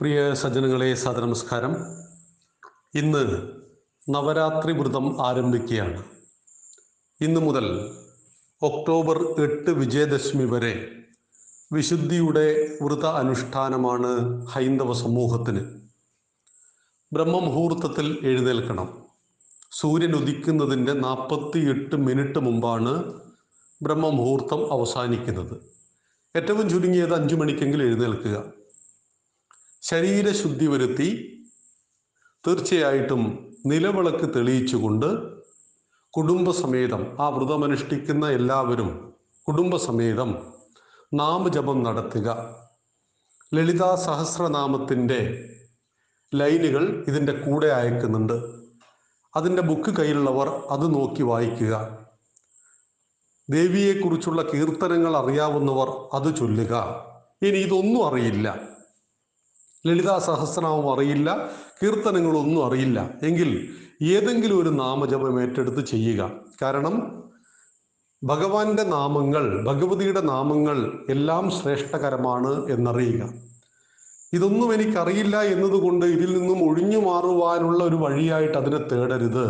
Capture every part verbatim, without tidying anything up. പ്രിയ സജ്ജനങ്ങളെ, സാദരനമസ്കാരം. ഇന്ന് നവരാത്രി വ്രതം ആരംഭിക്കുകയാണ്. ഇന്ന് മുതൽ ഒക്ടോബർ എട്ട് വിജയദശമി വരെ വിശുദ്ധിയുടെ വ്രത അനുഷ്ഠാനമാണ് ഹൈന്ദവ സമൂഹത്തിന്. ബ്രഹ്മമുഹൂർത്തത്തിൽ എഴുന്നേൽക്കണം. സൂര്യൻ ഉദിക്കുന്നതിൻ്റെ നാൽപ്പത്തി എട്ട് മിനിറ്റ് മുമ്പാണ് ബ്രഹ്മമുഹൂർത്തം അവസാനിക്കുന്നത്. ഏറ്റവും ചുരുങ്ങിയത് അഞ്ചു മണിക്കെങ്കിലും എഴുന്നേൽക്കുക. ശരീരശുദ്ധി വരുത്തി തീർച്ചയായിട്ടും നിലവിളക്ക് തെളിയിച്ചുകൊണ്ട് കുടുംബസമേതം ആ വ്രതമനുഷ്ഠിക്കുന്ന എല്ലാവരും കുടുംബസമേതം നാമജപം നടത്തുക. ലളിതാ സഹസ്രനാമത്തിൻ്റെ ലൈനുകൾ ഇതിൻ്റെ കൂടെ അയക്കുന്നുണ്ട്. അതിൻ്റെ ബുക്ക് കയ്യിലുള്ളവർ അത് നോക്കി വായിക്കുക. ദേവിയെക്കുറിച്ചുള്ള കീർത്തനങ്ങൾ അറിയാവുന്നവർ അത് ചൊല്ലുക. ഇനി ഇതൊന്നും അറിയില്ല, ലളിതാ സഹസ്രനാമം അറിയില്ല, കീർത്തനങ്ങളൊന്നും അറിയില്ല എങ്കിൽ ഏതെങ്കിലും ഒരു നാമജപം ഏറ്റെടുത്ത് ചെയ്യുക. കാരണം ഭഗവാന്റെ നാമങ്ങൾ, ഭഗവതിയുടെ നാമങ്ങൾ എല്ലാം ശ്രേഷ്ഠകരമാണ് എന്നറിയുക. ഇതൊന്നും എനിക്കറിയില്ല എന്നതുകൊണ്ട് ഇതിൽ നിന്നും ഒഴിഞ്ഞു മാറുവാനുള്ള ഒരു വഴിയായിട്ട് അതിനെ തേടരുത്.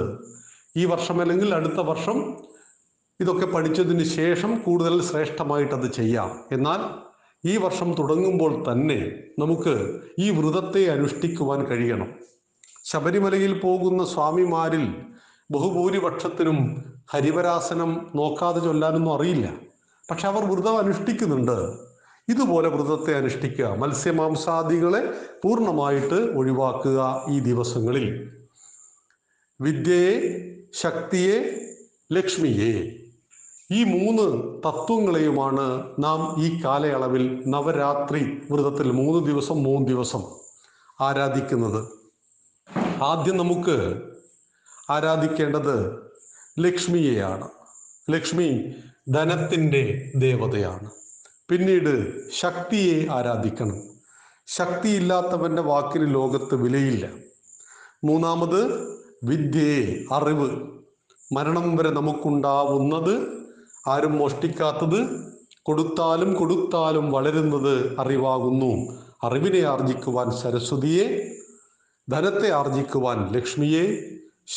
ഈ വർഷം അല്ലെങ്കിൽ അടുത്ത വർഷം ഇതൊക്കെ പഠിച്ചതിന് ശേഷം കൂടുതൽ ശ്രേഷ്ഠമായിട്ടത് ചെയ്യാം. എന്നാൽ ഈ വർഷം തുടങ്ങുമ്പോൾ തന്നെ നമുക്ക് ഈ വ്രതത്തെ അനുഷ്ഠിക്കുവാൻ കഴിയണം. ശബരിമലയിൽ പോകുന്ന സ്വാമിമാരിൽ ബഹുഭൂരിപക്ഷത്തിനും ഹരിവരാസനം നോക്കാതെ ചൊല്ലാനൊന്നും അറിയില്ല. പക്ഷെ അവർ വ്രതം അനുഷ്ഠിക്കുന്നുണ്ട്. ഇതുപോലെ വ്രതത്തെ അനുഷ്ഠിക്കുക. മത്സ്യമാംസാദികളെ പൂർണ്ണമായിട്ട് ഒഴിവാക്കുക ഈ ദിവസങ്ങളിൽ. വിദ്യയെ, ശക്തിയെ, ലക്ഷ്മിയെ, ഈ മൂന്ന് തത്വങ്ങളെയുമാണ് നാം ഈ കാലയളവിൽ നവരാത്രി വ്രതത്തിൽ മൂന്ന് ദിവസം മൂന്ന് ദിവസം ആരാധിക്കുന്നത്. ആദ്യം നമുക്ക് ആരാധിക്കേണ്ടത് ലക്ഷ്മിയെയാണ്. ലക്ഷ്മി ധനത്തിൻ്റെ ദേവതയാണ്. പിന്നീട് ശക്തിയെ ആരാധിക്കണം. ശക്തിയില്ലാത്തവൻ്റെ വാക്കിന് ലോകത്ത് വിലയില്ല. മൂന്നാമത് വിദ്യയെ, അറിവ്. മരണം വരെ നമുക്കുണ്ടാവുന്നത്, ആരും മോഷ്ടിക്കാത്തത്, കൊടുത്താലും കൊടുത്താലും വളരുന്നത് അറിവാകുന്നു. അറിവിനെ ആർജിക്കുവാൻ സരസ്വതിയെ, ധനത്തെ ആർജിക്കുവാൻ ലക്ഷ്മിയെ,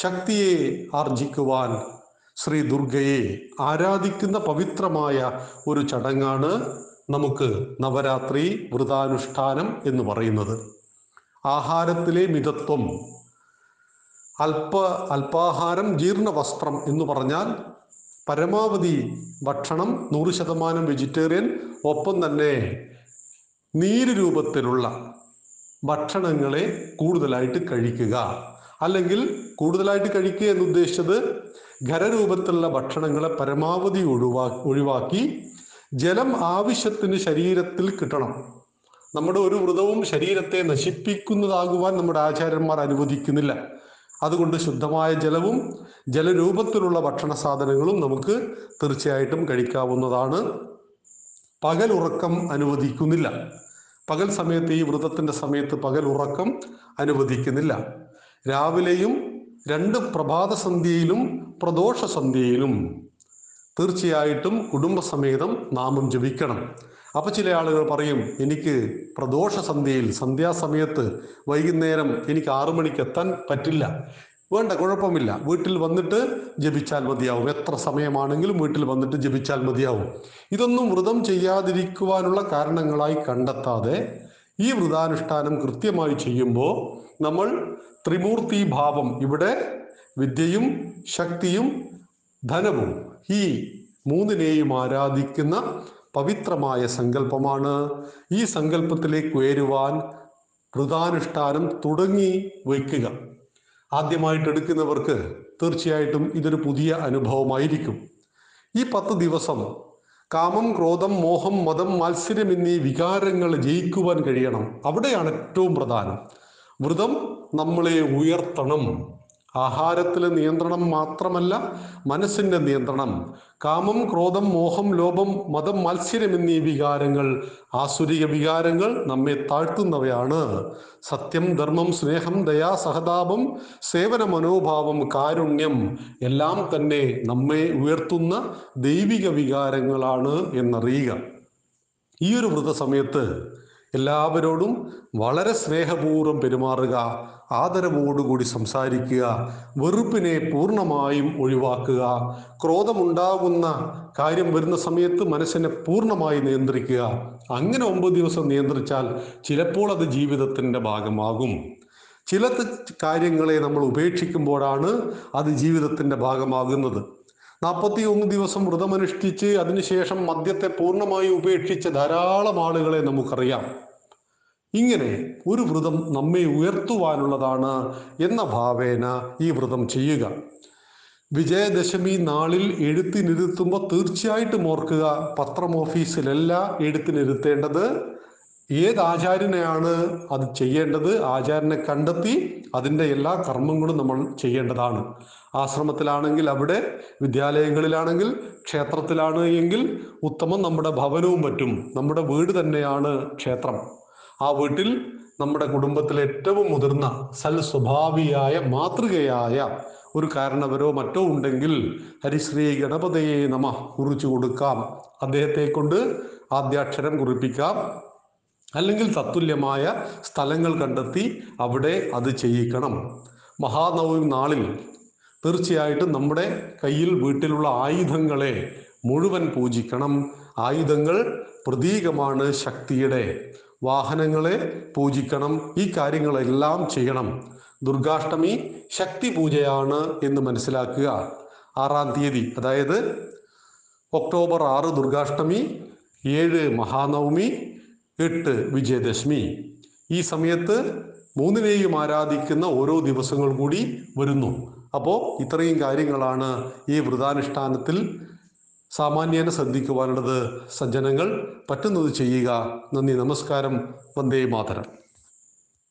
ശക്തിയെ ആർജിക്കുവാൻ ശ്രീ ദുർഗയെ ആരാധിക്കുന്ന പവിത്രമായ ഒരു ചടങ്ങാണ് നമുക്ക് നവരാത്രി വ്രതാനുഷ്ഠാനം എന്ന് പറയുന്നത്. ആഹാരത്തിലെ മിതത്വം, അല്പ അല്പാഹാരം ജീർണ വസ്ത്രം എന്ന് പറഞ്ഞാൽ പരമാവധി ഭക്ഷണം നൂറ് ശതമാനം വെജിറ്റേറിയൻ. ഒപ്പം തന്നെ നീര് രൂപത്തിലുള്ള ഭക്ഷണങ്ങളെ കൂടുതലായിട്ട് കഴിക്കുക. അല്ലെങ്കിൽ കൂടുതലായിട്ട് കഴിക്കുക എന്നുദ്ദേശിച്ചത് ഖരരൂപത്തിലുള്ള ഭക്ഷണങ്ങളെ പരമാവധി ഒഴിവാ ഒഴിവാക്കി ജലം ആവശ്യത്തിന് ശരീരത്തിൽ കിട്ടണം. നമ്മുടെ ഒരു വ്രതവും ശരീരത്തെ നശിപ്പിക്കുന്നതാകുവാൻ നമ്മുടെ ആചാര്യന്മാർ അനുവദിക്കുന്നില്ല. അതുകൊണ്ട് ശുദ്ധമായ ജലവും ജലരൂപത്തിലുള്ള ഭക്ഷണ സാധനങ്ങളും നമുക്ക് തീർച്ചയായിട്ടും കഴിക്കാവുന്നതാണ്. പകൽ ഉറക്കം അനുവദിക്കുന്നില്ല. പകൽ സമയത്ത്, ഈ വ്രതത്തിൻ്റെ സമയത്ത് പകൽ ഉറക്കം അനുവദിക്കുന്നില്ല. രാവിലെയും രണ്ട് പ്രഭാത സന്ധ്യയിലും പ്രദോഷ സന്ധ്യയിലും തീർച്ചയായിട്ടും കുടുംബസമേതം നാമം ജപിക്കണം. അപ്പം ചില ആളുകൾ പറയും, എനിക്ക് പ്രദോഷ സന്ധ്യയിൽ, സന്ധ്യാസമയത്ത്, വൈകുന്നേരം എനിക്ക് ആറു മണിക്ക് എത്താൻ പറ്റില്ല. വേണ്ട, കുഴപ്പമില്ല, വീട്ടിൽ വന്നിട്ട് ജപിച്ചാൽ മതിയാവും. എത്ര സമയമാണെങ്കിലും വീട്ടിൽ വന്നിട്ട് ജപിച്ചാൽ മതിയാവും. ഇതൊന്നും വ്രതം ചെയ്യാതിരിക്കുവാനുള്ള കാരണങ്ങളായി കണ്ടെത്താതെ ഈ വ്രതാനുഷ്ഠാനം കൃത്യമായി ചെയ്യുമ്പോൾ നമ്മൾ ത്രിമൂർത്തി ഭാവം, ഇവിടെ വിദ്യയും ശക്തിയും ധനവും, ഈ മൂന്നിനെയും ആരാധിക്കുന്ന പവിത്രമായ സങ്കല്പമാണ്. ഈ സങ്കല്പത്തിലേക്ക് ഉയരുവാൻ വ്രതാനുഷ്ഠാനം തുടങ്ങി വയ്ക്കുക. ആദ്യമായിട്ട് എടുക്കുന്നവർക്ക് തീർച്ചയായിട്ടും ഇതൊരു പുതിയ അനുഭവമായിരിക്കും. ഈ പത്ത് ദിവസം കാമം, ക്രോധം, മോഹം, മദം, മാത്സര്യം എന്നീ വികാരങ്ങൾ ജയിക്കുവാൻ കഴിയണം. അവിടെയാണ് ഏറ്റവും പ്രധാനം. വ്രതം നമ്മളെ ഉയർത്തണം. ആഹാരത്തിലെ നിയന്ത്രണം മാത്രമല്ല, മനസ്സിൻ്റെ നിയന്ത്രണം. കാമം, ക്രോധം, മോഹം, ലോഭം, മദം, മാത്സര്യം എന്നീ വികാരങ്ങൾ, ആസുരിക വികാരങ്ങൾ നമ്മെ താഴ്ത്തുന്നവയാണ്. സത്യം, ധർമ്മം, സ്നേഹം, ദയാ, സഹതാപം, സേവന മനോഭാവം, കാരുണ്യം എല്ലാം തന്നെ നമ്മെ ഉയർത്തുന്ന ദൈവിക വികാരങ്ങളാണ് എന്നറിയുക. ഈ ഒരു വ്രതസമയത്ത് എല്ലാവരോടും വളരെ സ്നേഹപൂർവ്വം പെരുമാറുക, ആദരവോടുകൂടി സംസാരിക്കുക, വെറുപ്പിനെ പൂർണ്ണമായും ഒഴിവാക്കുക, ക്രോധമുണ്ടാകുന്ന കാര്യം വരുന്ന സമയത്ത് മനസ്സിനെ പൂർണ്ണമായി നിയന്ത്രിക്കുക. അങ്ങനെ ഒമ്പത് ദിവസം നിയന്ത്രിച്ചാൽ ചിലപ്പോൾ അത് ജീവിതത്തിൻ്റെ ഭാഗമാകും. ചില കാര്യങ്ങളെ നമ്മൾ ഉപേക്ഷിക്കുമ്പോഴാണ് അത് ജീവിതത്തിൻ്റെ ഭാഗമാകുന്നത്. നാൽപ്പത്തി ഒന്ന് ദിവസം വ്രതമനുഷ്ഠിച്ച് അതിനുശേഷം മദ്യത്തെ പൂർണ്ണമായി ഉപേക്ഷിച്ച ധാരാളം ആളുകളെ നമുക്കറിയാം. ഇങ്ങനെ ഒരു വ്രതം നമ്മെ ഉയർത്തുവാനുള്ളതാണ് എന്ന ഭാവേന ഈ വ്രതം ചെയ്യുക. വിജയദശമി നാളിൽ എഴുത്തിനിരുത്തുമ്പോൾ തീർച്ചയായിട്ടും ഓർക്കുക, പത്രം ഓഫീസിലല്ല എഴുത്തിനിരുത്തേണ്ടത്, ഏതാചാര്യനെയാണ് അത് ചെയ്യേണ്ടത്, ആചാര്യനെ കണ്ടെത്തി അതിൻ്റെ എല്ലാ കർമ്മങ്ങളും നമ്മൾ ചെയ്യേണ്ടതാണ്. ആശ്രമത്തിലാണെങ്കിൽ അവിടെ, വിദ്യാലയങ്ങളിലാണെങ്കിൽ, ക്ഷേത്രത്തിലാണ് എങ്കിൽ ഉത്തമം നമ്മുടെ ഭവനവും പറ്റും. നമ്മുടെ വീട് തന്നെയാണ് ക്ഷേത്രം. ആ വീട്ടിൽ നമ്മുടെ കുടുംബത്തിലെ ഏറ്റവും മുതിർന്ന സൽ സ്വഭാവിയായ മാതൃകയായ ഒരു കാരണവരോ മറ്റോ ഉണ്ടെങ്കിൽ ഹരിശ്രീ ഗണപതയെ നമഃ കുറിച്ചു കൊടുക്കാം. അദ്ദേഹത്തെ കൊണ്ട് ആദ്യാക്ഷരം കുറിപ്പിക്കാം. അല്ലെങ്കിൽ തത്തുല്യമായ സ്ഥലങ്ങൾ കണ്ടെത്തി അവിടെ അത് ചെയ്യിക്കണം. മഹാനവമി നാളിൽ തീർച്ചയായിട്ടും നമ്മുടെ കയ്യിൽ വീട്ടിലുള്ള ആയുധങ്ങളെ മുഴുവൻ പൂജിക്കണം. ആയുധങ്ങൾ പ്രതീകമാണ് ശക്തിയുടെ. വാഹനങ്ങളെ പൂജിക്കണം. ഈ കാര്യങ്ങളെല്ലാം ചെയ്യണം. ദുർഗാഷ്ടമി ശക്തി പൂജയാണ് എന്ന് മനസ്സിലാക്കുക. ആറാം തീയതി, അതായത് ഒക്ടോബർ ആറ് ദുർഗാഷ്ടമി, ഏഴ് മഹാനവമി, എട്ട് വിജയദശമി. ഈ സമയത്ത് മൂന്നിനെയും ആരാധിക്കുന്ന ഓരോ ദിവസങ്ങൾ കൂടി വരുന്നു. അപ്പോൾ ഇത്രയും കാര്യങ്ങളാണ് ഈ വ്രതാനുഷ്ഠാനത്തിൽ സാമാന്യേന ശ്രദ്ധിക്കുവാനുള്ളത്. സജ്ജനങ്ങൾ പറ്റുന്നത് ചെയ്യുക. നന്ദി, നമസ്കാരം. വന്ദേ മാതരം.